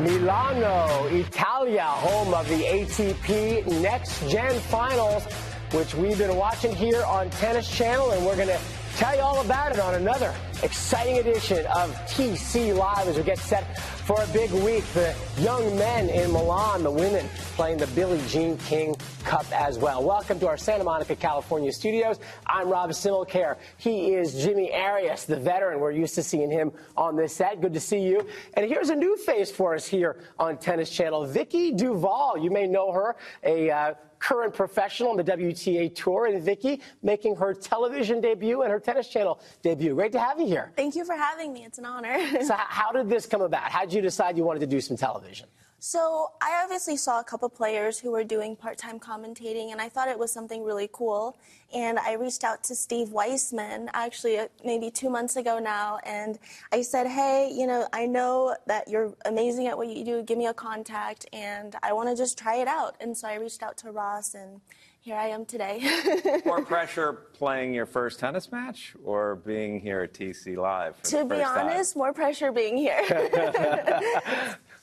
Milano, Italia, home of the ATP Next Gen Finals, which we've been watching here on Tennis Channel, and we're going to tell you all about it on another exciting edition of TC Live as we get set for a big week. The young men in Milan, the women playing the Billie Jean King Cup as well. Welcome to our Santa Monica, California studios. I'm Rob Similcare. He is Jimmy Arias, the veteran. We're used to seeing him on this set. Good to see you. And here's a new face for us here on Tennis Channel, Vicky Duval. You may know her, a current professional on the WTA Tour, and Vicky making her television debut and her Tennis Channel debut. Great to have you here. Thank you for having me. It's an honor. So how did this come about? How did you decide you wanted to do some television? So I obviously saw a couple players who were doing part-time commentating, and I thought it was something really cool. And I reached out to Steve Weisman, actually maybe 2 months ago now, and I said, hey, you know, I know that you're amazing at what you do. Give me a contact, and I want to just try it out. And so I reached out to Ross, and here I am today. More pressure playing your first tennis match or being here at TC Live for the first time? To be honest, more pressure being here.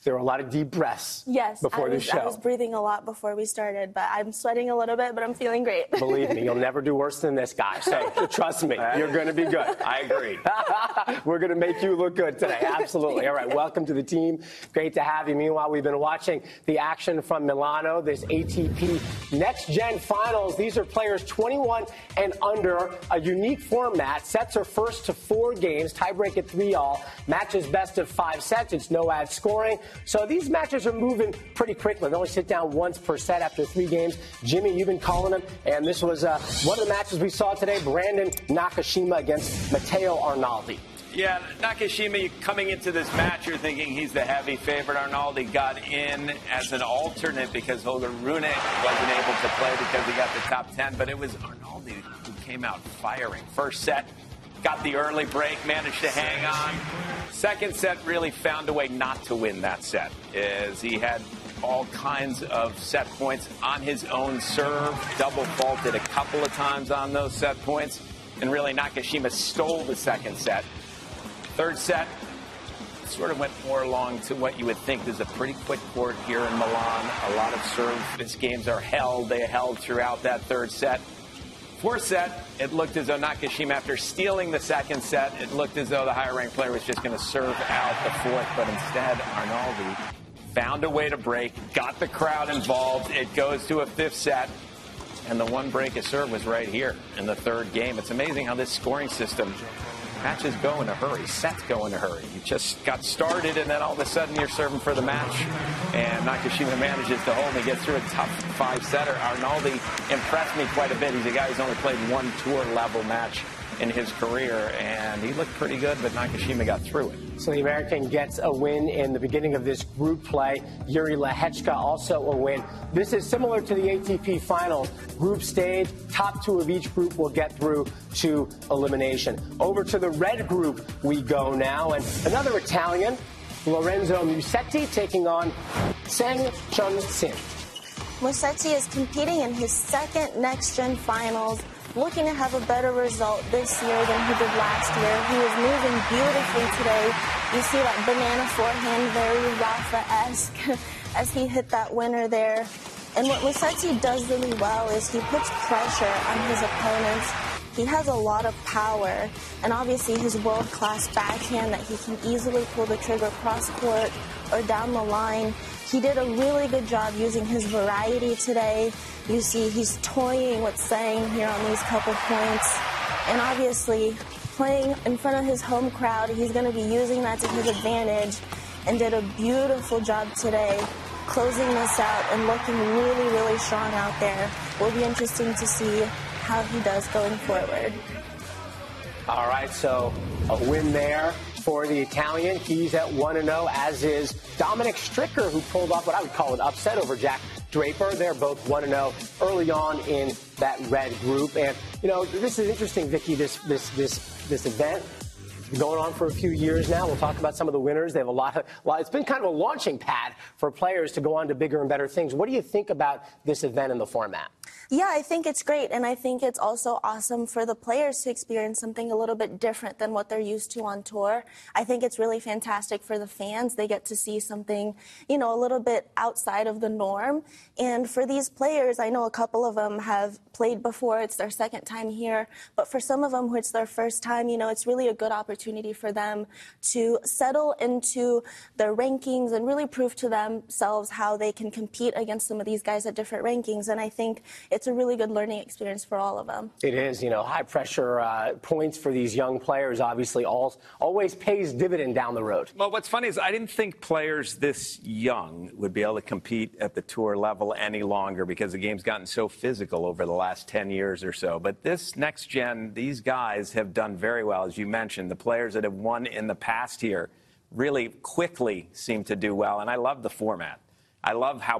There were a lot of deep breaths before the show. I was breathing a lot before we started, but I'm sweating a little bit, but I'm feeling great. Believe me, you'll never do worse than this guy, so trust me, you're going to be good. I agree. We're going to make you look good today, absolutely. All right, welcome to the team. Great to have you. Meanwhile, we've been watching the action from Milano, this ATP Next Gen Finals. These are players 21 and under, a unique format. Sets are first to 4 games, tiebreak at 3-all, matches best of 5 sets. It's no ad scoring. So these matches are moving pretty quickly. They only sit down once per set after 3 games. Jimmy, you've been calling them, and this was one of the matches we saw today, Brandon Nakashima against Matteo Arnaldi. Yeah, Nakashima, coming into this match, you're thinking he's the heavy favorite. Arnaldi got in as an alternate because Holger Rune wasn't able to play because he got the top 10, but it was Arnaldi who came out firing. First set, got the early break, managed to hang on. Second set really found a way not to win that set, as he had all kinds of set points on his own serve, double faulted a couple of times on those set points, and really Nakashima stole the second set. Third set sort of went more along to what you would think. There's a pretty quick court here in Milan. A lot of service games are held. They held throughout that third set. Fourth set, it looked as though Nakashima, after stealing the second set, it looked as though the higher-ranked player was just going to serve out the fourth, but instead Arnaldi found a way to break, got the crowd involved. It goes to a fifth set, and the one break of serve was right here in the third game. It's amazing how this scoring system, matches go in a hurry, sets go in a hurry. You just got started, and then all of a sudden you're serving for the match, and Nakashima manages to hold and gets through a tough 5-setter. Arnaldi impressed me quite a bit. He's a guy who's only played 1 tour-level match in his career, and he looked pretty good, but Nakashima got through it. So the American gets a win in the beginning of this group play. Yuri Lehechka also a win. This is similar to the ATP Finals. Group stage, top 2 of each group will get through to elimination. Over to the red group we go now, and another Italian, Lorenzo Musetti, taking on Seng Chun Sin. Musetti is competing in his second Next Gen Finals, looking to have a better result this year than he did last year. He was moving beautifully today. You see that banana forehand, very Rafa-esque, as he hit that winner there. And what Musetti does really well is he puts pressure on his opponents. He has a lot of power, and obviously his world-class backhand that he can easily pull the trigger cross-court or down the line. He did a really good job using his variety today. You see he's toying with Sang here on these couple points. And obviously, playing in front of his home crowd, he's going to be using that to his advantage, and did a beautiful job today, closing this out and looking really, really strong out there. Will be interesting to see how he does going forward. All right, so a win there for the Italian. He's at 1-0, as is Dominic Stricker, who pulled off what I would call an upset over Jack Draper. They're both 1-0 early on in that red group. And, you know, this is interesting, Vicky, this event. Going on for a few years now. We'll talk about some of the winners. They have a lot. It's been kind of a launching pad for players to go on to bigger and better things. What do you think about this event and the format? Yeah, I think it's great, and I think it's also awesome for the players to experience something a little bit different than what they're used to on tour. I think it's really fantastic for the fans. They get to see something, you know, a little bit outside of the norm. And for these players, I know a couple of them have played before. It's their second time here. But for some of them, it's their first time, you know, it's really a good opportunity for them to settle into their rankings and really prove to themselves how they can compete against some of these guys at different rankings. And I think it's a really good learning experience for all of them. It is, you know, high pressure points for these young players obviously always pays dividend down the road. Well, what's funny is I didn't think players this young would be able to compete at the tour level any longer because the game's gotten so physical over the last 10 years or so. But this next gen, these guys have done very well, as you mentioned. The players that have won in the past here really quickly seem to do well, and I love the format. I love how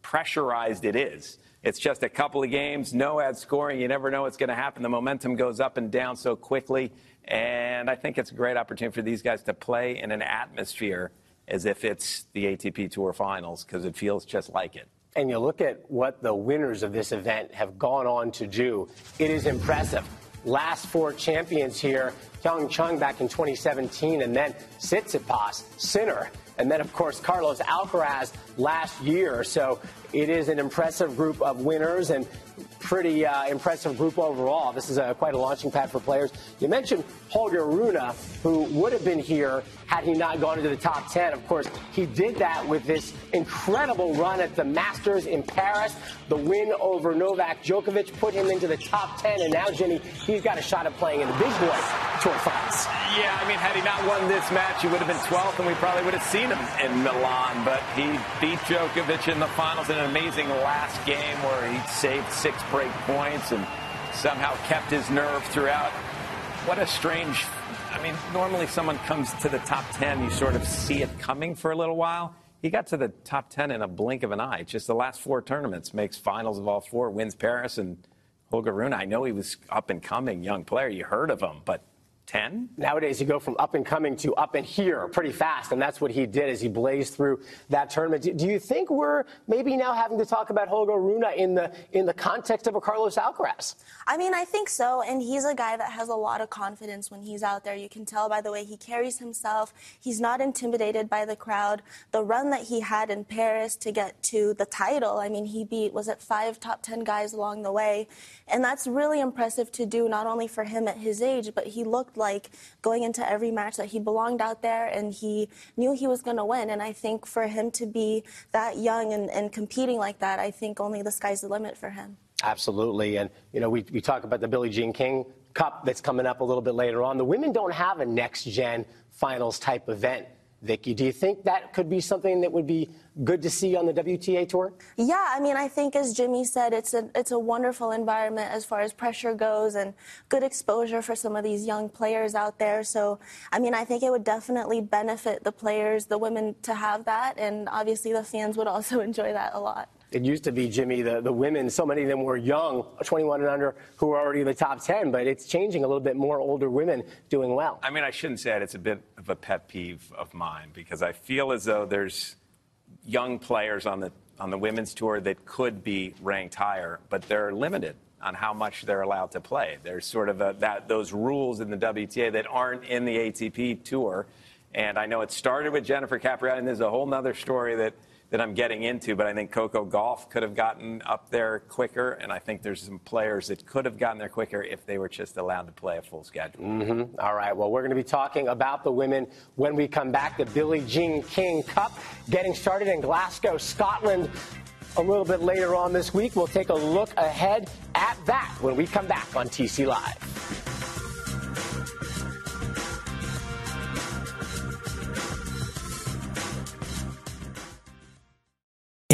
pressurized it is. It's just a couple of games, no ad scoring. You never know what's going to happen. The momentum goes up and down so quickly, and I think it's a great opportunity for these guys to play in an atmosphere as if it's the ATP Tour Finals, because it feels just like it. And you look at what the winners of this event have gone on to do. It is impressive. Last four champions here, Kyung Chung back in 2017, and then Tsitsipas, Sinner, and then, of course, Carlos Alcaraz last year. So it is an impressive group of winners and pretty impressive group overall. This is quite a launching pad for players. You mentioned Holger Rune, who would have been here had he not gone into the top 10. Of course, he did that with this incredible run at the Masters in Paris. The win over Novak Djokovic put him into the top 10. And now, Jimmy, he's got a shot at playing in the big boy tour finals. Yeah, I mean, had he not won this match, he would have been 12th, and we probably would have seen him in Milan. But he beat Djokovic in the finals in an amazing last game where he saved 6 break points and somehow kept his nerve throughout. What a strange... I mean, normally someone comes to the top 10, you sort of see it coming for a little while. He got to the top 10 in a blink of an eye. Just the last 4 tournaments, makes finals of all 4, wins Paris. And Holger Rune, I know he was up-and-coming young player. You heard of him, but 10? Nowadays, you go from up-and-coming to up-and-here pretty fast, and that's what he did as he blazed through that tournament. Do you think we're maybe now having to talk about Holger Rune in the context of a Carlos Alcaraz? I mean, I think so, and he's a guy that has a lot of confidence when he's out there. You can tell by the way he carries himself. He's not intimidated by the crowd. The run that he had in Paris to get to the title, I mean, he beat, was it 5 top 10 guys along the way? And that's really impressive to do, not only for him at his age, but he looked like going into every match that he belonged out there and he knew he was going to win. And I think for him to be that young and competing like that, I think only the sky's the limit for him. Absolutely. And, you know, we talk about the Billie Jean King Cup that's coming up a little bit later on. The women don't have a next-gen finals type event. Vicky, do you think that could be something that would be good to see on the WTA Tour? Yeah, I mean, I think, as Jimmy said, it's a wonderful environment as far as pressure goes and good exposure for some of these young players out there. So, I mean, I think it would definitely benefit the players, the women, to have that. And obviously the fans would also enjoy that a lot. It used to be, Jimmy, the women, so many of them were young, 21 and under, who were already in the top 10, but it's changing a little bit, more older women doing well. I mean, I shouldn't say it. It's a bit of a pet peeve of mine because I feel as though there's young players on the women's tour that could be ranked higher, but they're limited on how much they're allowed to play. There's sort of those rules in the WTA that aren't in the ATP Tour, and I know it started with Jennifer Capriati, and there's a whole other story that I'm getting into, but I think Coco Gauff could have gotten up there quicker, and I think there's some players that could have gotten there quicker if they were just allowed to play a full schedule. Mm-hmm. All right, well, we're going to be talking about the women when we come back. The Billie Jean King Cup getting started in Glasgow, Scotland, a little bit later on this week. We'll take a look ahead at that when we come back on TC Live.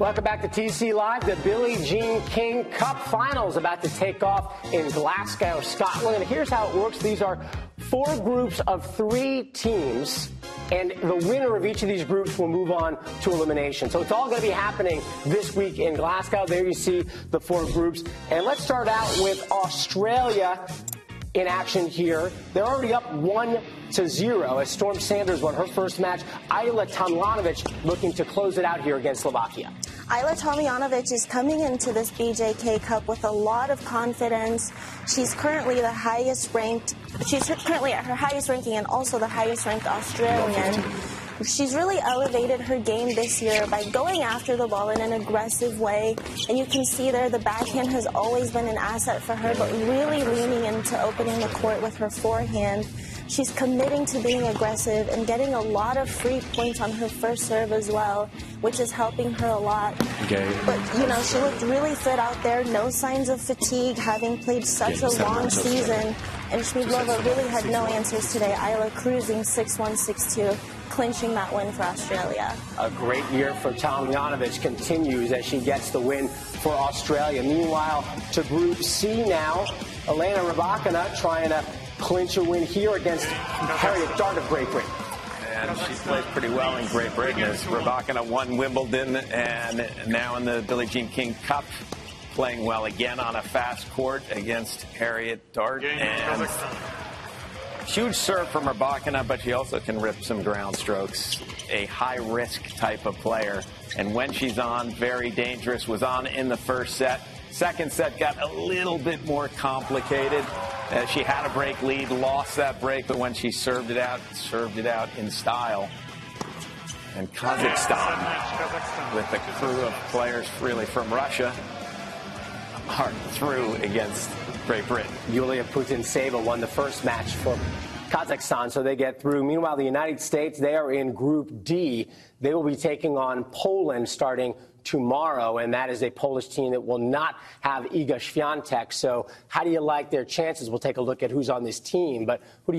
Welcome back to TC Live. The Billie Jean King Cup Finals about to take off in Glasgow, Scotland. And here's how it works. These are four groups of three teams, and the winner of each of these groups will move on to elimination. So it's all going to be happening this week in Glasgow. There you see the four groups. And let's start out with Australia in action here. They're already up 1-0 as Storm Sanders won her first match. Ajla Tomljanović looking to close it out here against Slovakia. Ajla Tomljanović is coming into this BJK Cup with a lot of confidence. She's currently the highest ranked. She's currently at her highest ranking and also the highest ranked Australian. She's really elevated her game this year by going after the ball in an aggressive way. And you can see there the backhand has always been an asset for her, but really leaning into opening the court with her forehand. She's committing to being aggressive and getting a lot of free points on her first serve as well, which is helping her a lot. Okay. But, you know, she looked really fit out there, no signs of fatigue, having played such a long season. And Shmidlova really had no answers today. Ajla cruising 6-1, 6-2. Clinching that win for Australia. A great year for Tomljanović continues as she gets the win for Australia. Meanwhile, to Group C now, Elena Rybakina trying to clinch a win here against Harriet Dart of Great Britain. And she played pretty well in Great Britain as Rybakina won Wimbledon and now in the Billie Jean King Cup, playing well again on a fast court against Harriet Dart. And huge serve from Rybakina, but she also can rip some ground strokes. A high-risk type of player. And when she's on, very dangerous. Was on in the first set. Second set got a little bit more complicated. She had a break lead, lost that break, but when she served it out in style. And Kazakhstan, with a crew of players really from Russia, are through against Great Britain. Yulia Putintseva won the first match for Kazakhstan, so they get through. Meanwhile, the United States, they are in Group D. They will be taking on Poland starting tomorrow, and that is a Polish team that will not have Iga Świątek. So how do you like their chances? We'll take a look at who's on this team. But what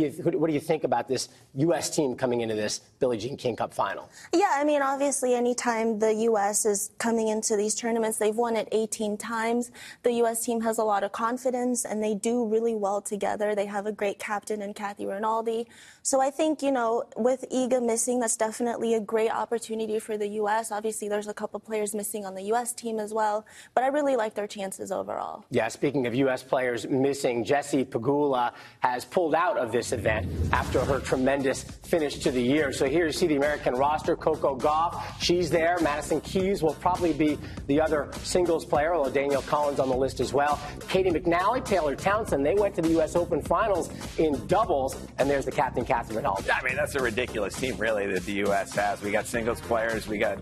do you think about this U.S. team coming into this Billie Jean King Cup final? Yeah, I mean, obviously, anytime the U.S. is coming into these tournaments, they've won it 18 times. The U.S. team has a lot of confidence, and they do really well together. They have a great captain in Kathy Rinaldi. So I think, you know, with Iga missing, that's definitely a great opportunity for the U.S. Obviously, there's a couple players missing on the U.S. team as well, but I really like their chances overall. Yeah, speaking of U.S. players missing, Jessie Pegula has pulled out of this event after her tremendous finish to the year. So here you see the American roster, Coco Gauff, she's there. Madison Keys will probably be the other singles player, although Danielle Collins on the list as well. Katie McNally, Taylor Townsend, they went to the U.S. Open Finals in doubles, and there's the captain, Kathy Rinaldi. I mean, that's a ridiculous team, really, that the U.S. has. We got singles players, we got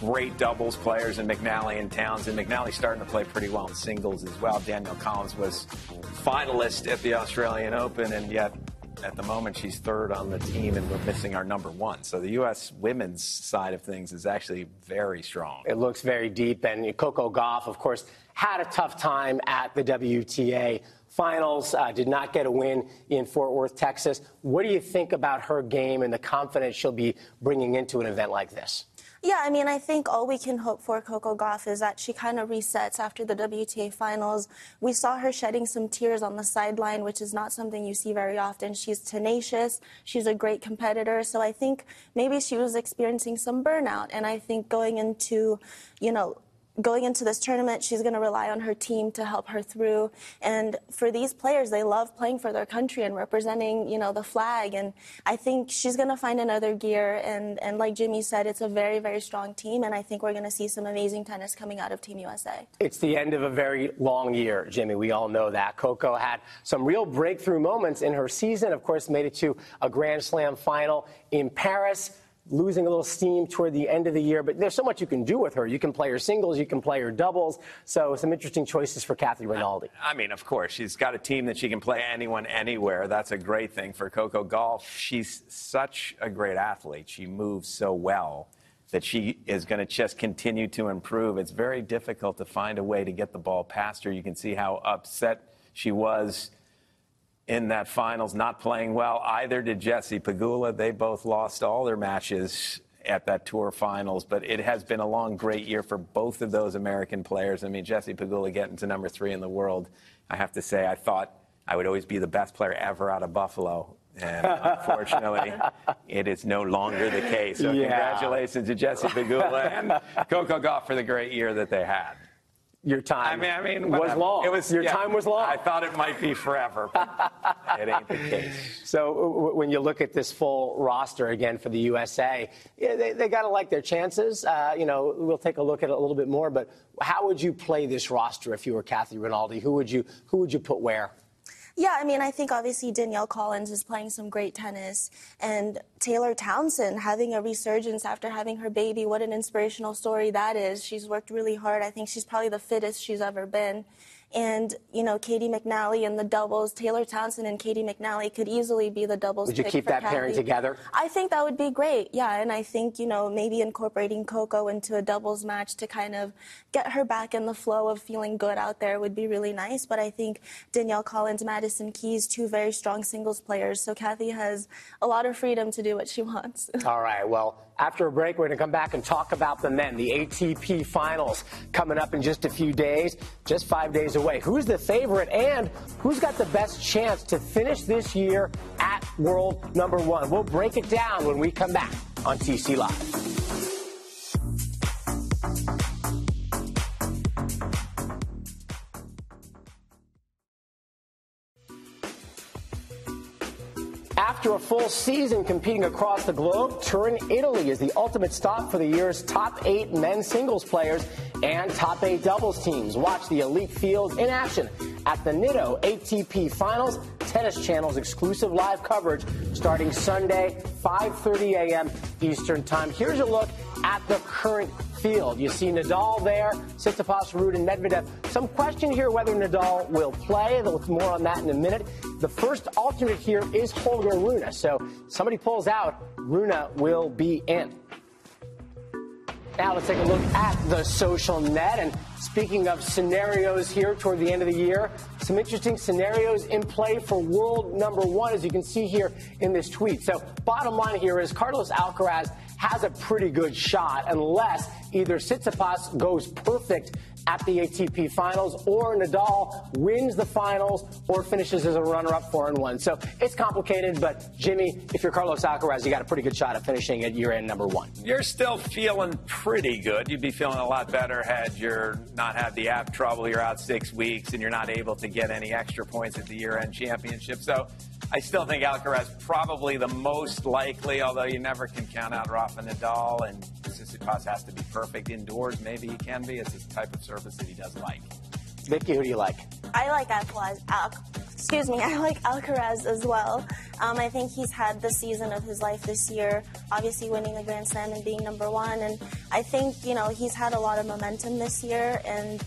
great doubles players in McNally and Townsend. McNally starting to play pretty well in singles as well. Danielle Collins was finalist at the Australian Open, and yet at the moment she's third on the team, and we're missing our number one. So the U.S. women's side of things is actually very strong. It looks very deep, and Coco Gauff, of course, had a tough time at the WTA Finals, did not get a win in Fort Worth, Texas. What do you think about her game and the confidence she'll be bringing into an event like this? Yeah, I mean, I think all we can hope for Coco Gauff is that she kind of resets after the WTA Finals. We saw her shedding some tears on the sideline, which is not something you see very often. She's tenacious. She's a great competitor. So I think maybe she was experiencing some burnout. And I think going into this tournament, she's going to rely on her team to help her through. And for these players, they love playing for their country and representing, you know, the flag. And I think she's going to find another gear. And like Jimmy said, it's a very, very strong team. And I think we're going to see some amazing tennis coming out of Team USA. It's the end of a very long year, Jimmy. We all know that. Coco had some real breakthrough moments in her season. Of course, made it to a Grand Slam final in Paris. losing a little steam toward the end of the year, but there's so much you can do with her. You can play her singles, you can play her doubles, so some interesting choices for Kathy Rinaldi. I mean, of course, she's got a team that she can play anyone, anywhere. That's a great thing for Coco Gauff. She's such a great athlete. She moves so well that she is going to just continue to improve. It's very difficult to find a way to get the ball past her. You can see how upset she was in that finals, not playing well. Either did Jessie Pegula. They both lost all their matches at that tour finals, but it has been a long, great year for both of those American players. I mean, Jessie Pegula getting to #3 in the world, I have to say, I thought I would always be the best player ever out of Buffalo. And unfortunately, it is no longer the case. So congratulations to Jessie Pegula and Coco Gauff for the great year that they had. Your time was long. It was, your time was long. I thought it might be forever, but it ain't the case. So when you look at this full roster again for the USA, they got to like their chances. You know, we'll take a look at it a little bit more. But how would you play this roster if you were Kathy Rinaldi? Who would you put where? Yeah, I mean, I think obviously Danielle Collins is playing some great tennis, and Taylor Townsend having a resurgence after having her baby. What an inspirational story that is. She's worked really hard. I think she's probably the fittest she's ever been. And, you know, Katie McNally in the doubles, Taylor Townsend and Katie McNally could easily be the doubles pick for Kathy. Would you keep that pairing together? I think that would be great, yeah. And I think, you know, maybe incorporating Coco into a doubles match to kind of get her back in the flow of feeling good out there would be really nice. But I think Danielle Collins, Madison Keys, two very strong singles players. So Kathy has a lot of freedom to do what she wants. All right, well, after a break, we're going to come back and talk about the men. The ATP Finals coming up in just a few days, just 5 days away. Who's the favorite and who's got the best chance to finish this year at world #1? We'll break it down when we come back on TC Live. After a full season competing across the globe, Turin, Italy is the ultimate stop for the year's top 8 men's singles players and top 8 doubles teams. Watch the elite field in action at the Nitto ATP Finals. Tennis Channel's exclusive live coverage starting Sunday, 5:30 a.m. Eastern Time. Here's a look at the current field. You see Nadal there, Tsitsipas, Rune, and Medvedev. Some question here whether Nadal will play. There'll be more on that in a minute. The first alternate here is Holger Rune. So somebody pulls out, Rune will be in. Now let's take a look at the social net. And speaking of scenarios here toward the end of the year, some interesting scenarios in play for world #1, as you can see here in this tweet. So bottom line here is Carlos Alcaraz has a pretty good shot unless either Tsitsipas goes perfect at the ATP Finals or Nadal wins the Finals or finishes as a runner-up 4-1. So it's complicated, but Jimmy, if you're Carlos Alcaraz, you got a pretty good shot at finishing at year-end #1. You're still feeling pretty good. You'd be feeling a lot better had you not had the ab trouble. You're out 6 weeks and you're not able to get any extra points at the year-end championship. So I still think Alcaraz probably the most likely, although you never can count out Rafa Nadal, and Tsitsipas has to be perfect indoors. Maybe he can be. It's his type of surface that he does like. Vicky, who do you like? I like Alcaraz. I like Alcaraz as well. I think he's had the season of his life this year, obviously winning the Grand Slam and being #1. And I think, you know, he's had a lot of momentum this year, and,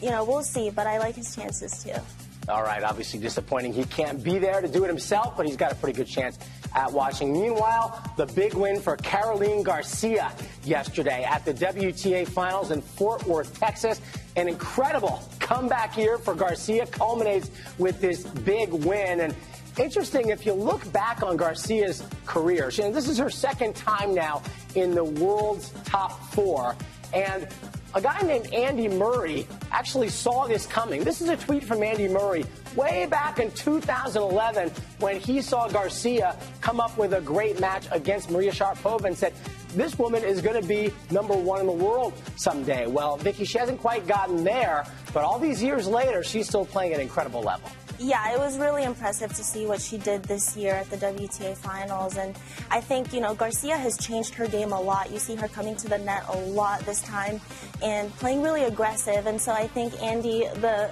you know, we'll see. But I like his chances, too. All right, obviously disappointing. He can't be there to do it himself, but he's got a pretty good chance at watching. Meanwhile, the big win for Caroline Garcia yesterday at the WTA Finals in Fort Worth, Texas. An incredible comeback year for Garcia culminates with this big win. And interesting, if you look back on Garcia's career, and this is her second time now in the world's top 4, and a guy named Andy Murray actually saw this coming. This is a tweet from Andy Murray way back in 2011 when he saw Garcia come up with a great match against Maria Sharapova and said, this woman is going to be #1 in the world someday. Well, Vicky, she hasn't quite gotten there, but all these years later, she's still playing at an incredible level. Yeah, it was really impressive to see what she did this year at the WTA Finals. And I think, you know, Garcia has changed her game a lot. You see her coming to the net a lot this time and playing really aggressive. And so I think Andy, the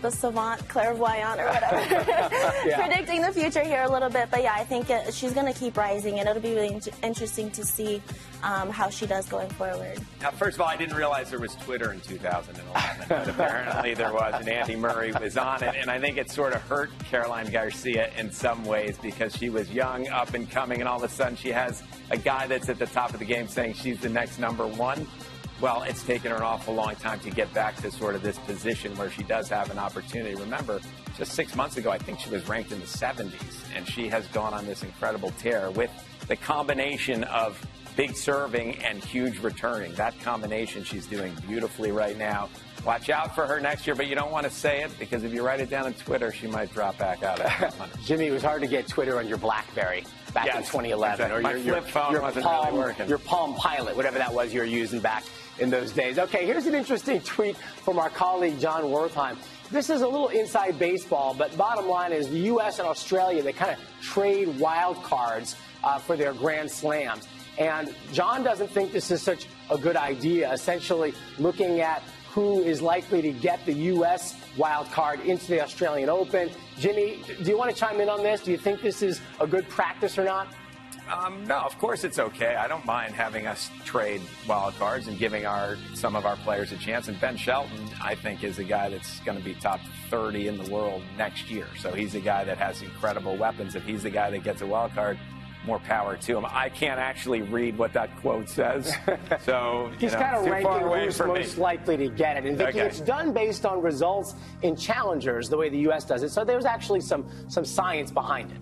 the savant, clairvoyant, or whatever, predicting the future here a little bit. But yeah, I think she's going to keep rising, and it'll be really interesting to see how she does going forward. Now, first of all, I didn't realize there was Twitter in 2011, but apparently there was, and Andy Murray was on it, and I think it sort of hurt Caroline Garcia in some ways because she was young, up and coming, and all of a sudden she has a guy that's at the top of the game saying she's the next number one. Well, it's taken her an awful long time to get back to sort of this position where she does have an opportunity. Remember, just 6 months ago, I think she was ranked in the 70s, and she has gone on this incredible tear with the combination of big serving and huge returning. That combination she's doing beautifully right now. Watch out for her next year, but you don't want to say it because if you write it down on Twitter, she might drop back out at 100. Jimmy, it was hard to get Twitter on your BlackBerry back in 2011. Exactly. Or your Palm Pilot, whatever that was you were using back in those days. Okay, here's an interesting tweet from our colleague John Wertheim. This is a little inside baseball, but bottom line is the U.S. and Australia, they kind of trade wild cards for their Grand Slams. And John doesn't think this is such a good idea, essentially looking at who is likely to get the U.S. wild card into the Australian Open. Jimmy, do you want to chime in on this? Do you think this is a good practice or not? No, of course it's okay. I don't mind having us trade wild cards and giving some of our players a chance. And Ben Shelton, I think, is a guy that's going to be top 30 in the world next year. So he's a guy that has incredible weapons. If he's the guy that gets a wild card, more power to him. I can't actually read what that quote says, so he's kind of ranking who's most likely to get it. And Vicky, it's done based on results in challengers, the way the U.S. does it. So there's actually some science behind it.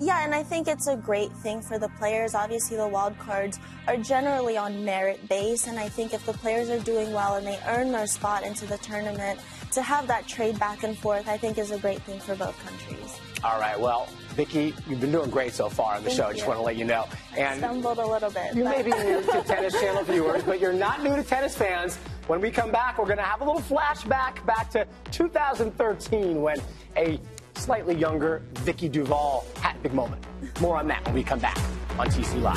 Yeah, and I think it's a great thing for the players. Obviously, the wild cards are generally on merit base, and I think if the players are doing well and they earn their spot into the tournament, to have that trade back and forth, I think is a great thing for both countries. All right, well, Vicky, you've been doing great so far on the show. I just want to let you know. And stumbled a little bit. You may be new to Tennis Channel viewers, but you're not new to tennis fans. When we come back, we're going to have a little flashback back to 2013 when a slightly younger Vicky Duval had a big moment. More on that when we come back on TC Live.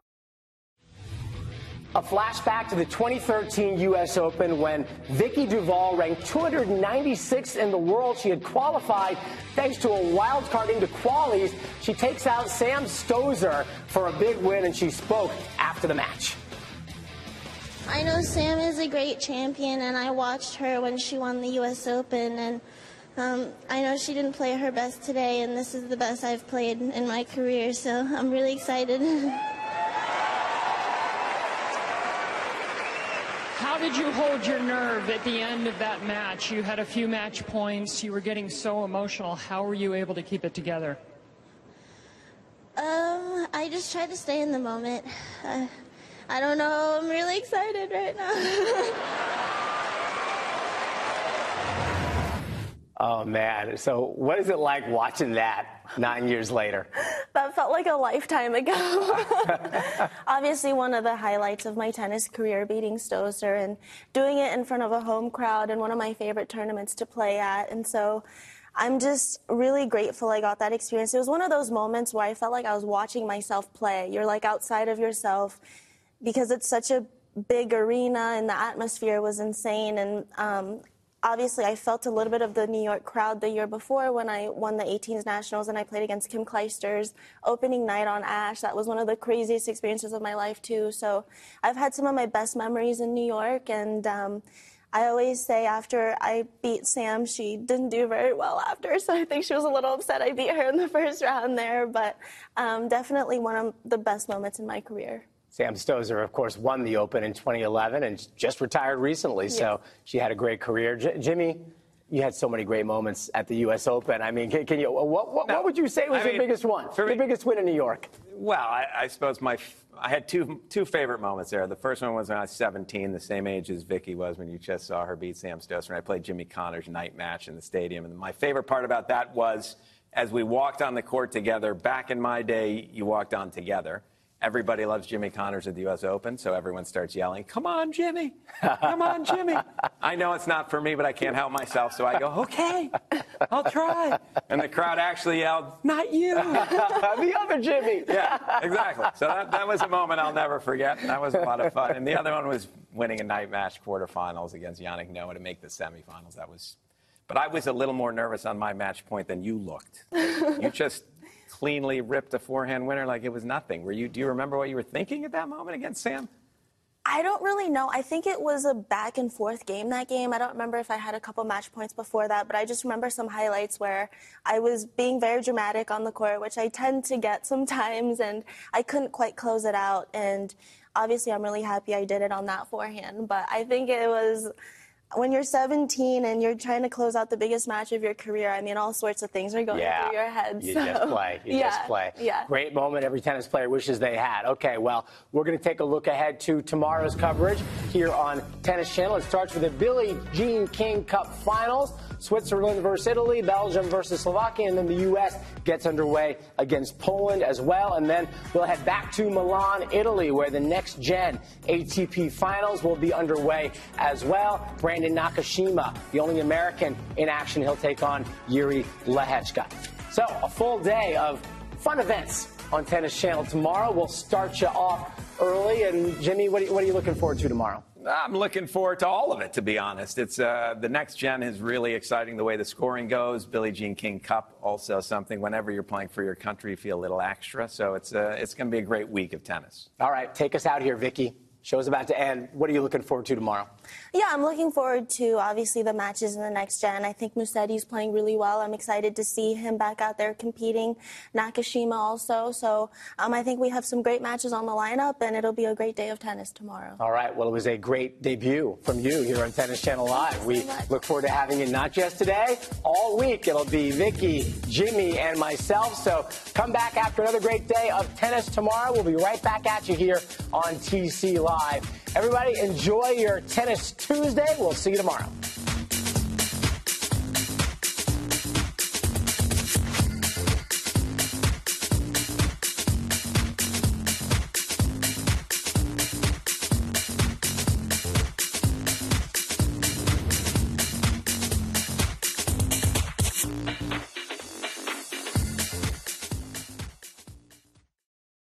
A flashback to the 2013 U.S. Open when Vicky Duval ranked 296th in the world. She had qualified thanks to a wild card into qualies. She takes out Sam Stosur for a big win, and she spoke after the match. I know Sam is a great champion, and I watched her when she won the U.S. Open, and I know she didn't play her best today, and this is the best I've played in my career, so I'm really excited. How did you hold your nerve at the end of that match? You had a few match points. You were getting so emotional. How were you able to keep it together? I just tried to stay in the moment. I don't know. I'm really excited right now. Oh, man. So what is it like watching that 9 years later? That felt like a lifetime ago. Obviously, one of the highlights of my tennis career, beating Stosur and doing it in front of a home crowd and one of my favorite tournaments to play at. And so I'm just really grateful I got that experience. It was one of those moments where I felt like I was watching myself play. You're like outside of yourself because it's such a big arena and the atmosphere was insane. And obviously, I felt a little bit of the New York crowd the year before when I won the 18s Nationals and I played against Kim Clijsters opening night on Ash. That was one of the craziest experiences of my life, too. So I've had some of my best memories in New York, and I always say after I beat Sam, she didn't do very well after, so I think she was a little upset I beat her in the first round there, but definitely one of the best moments in my career. Sam Stosur, of course, won the Open in 2011 and just retired recently, so she had a great career. Jimmy, You had so many great moments at the U.S. Open. I mean, what would you say was your biggest one? Your biggest win in New York? Well, I suppose I had two favorite moments there. The first one was when I was 17, the same age as Vicky was when you just saw her beat Sam Stosur, and I played Jimmy Connors' night match in the stadium. And my favorite part about that was, as we walked on the court together, back in my day, you walked on together. Everybody loves Jimmy Connors at the U.S. Open, so everyone starts yelling, "Come on, Jimmy! Come on, Jimmy!" I know it's not for me, but I can't help myself, so I go, "Okay, I'll try." And the crowd actually yelled, "Not you! The other Jimmy!" Yeah, exactly. So that was a moment I'll never forget. That was a lot of fun. And the other one was winning a night match quarterfinals against Yannick Noah to make the semifinals. That was... But I was a little more nervous on my match point than you looked. You just... cleanly ripped a forehand winner like it was nothing. Do you remember what you were thinking at that moment against Sam? I don't really know. I think it was a back-and-forth game that game. I don't remember if I had a couple match points before that, but I just remember some highlights where I was being very dramatic on the court, which I tend to get sometimes, and I couldn't quite close it out. And obviously, I'm really happy I did it on that forehand, but I think it was... When you're 17 and you're trying to close out the biggest match of your career, I mean, all sorts of things are going through your head. You just play. Yeah. Great moment every tennis player wishes they had. Okay, well, we're going to take a look ahead to tomorrow's coverage here on Tennis Channel. It starts with the Billie Jean King Cup Finals. Switzerland versus Italy, Belgium versus Slovakia, and then the U.S. gets underway against Poland as well. And then we'll head back to Milan, Italy, where the Next Gen ATP Finals will be underway as well. Brandon Nakashima, the only American in action, he'll take on Yuri Lehechka. So a full day of fun events on Tennis Channel tomorrow. We'll start you off early. And, Jimmy, what are you looking forward to tomorrow? I'm looking forward to all of it, to be honest. It's the Next Gen is really exciting the way the scoring goes. Billie Jean King Cup, also something whenever you're playing for your country, you feel a little extra. So it's going to be a great week of tennis. All right, take us out here, Vicky. Show's about to end. What are you looking forward to tomorrow? Yeah, I'm looking forward to, obviously, the matches in the Next Gen. I think Musetti's playing really well. I'm excited to see him back out there competing. Nakashima also. So I think we have some great matches on the lineup, and it'll be a great day of tennis tomorrow. All right. Well, it was a great debut from you here on Tennis Channel Live. We look forward to having you not just today, all week. It'll be Vicky, Jimmy, and myself. So come back after another great day of tennis tomorrow. We'll be right back at you here on TC Live. Everybody, enjoy your Tennis Tuesday. We'll see you tomorrow.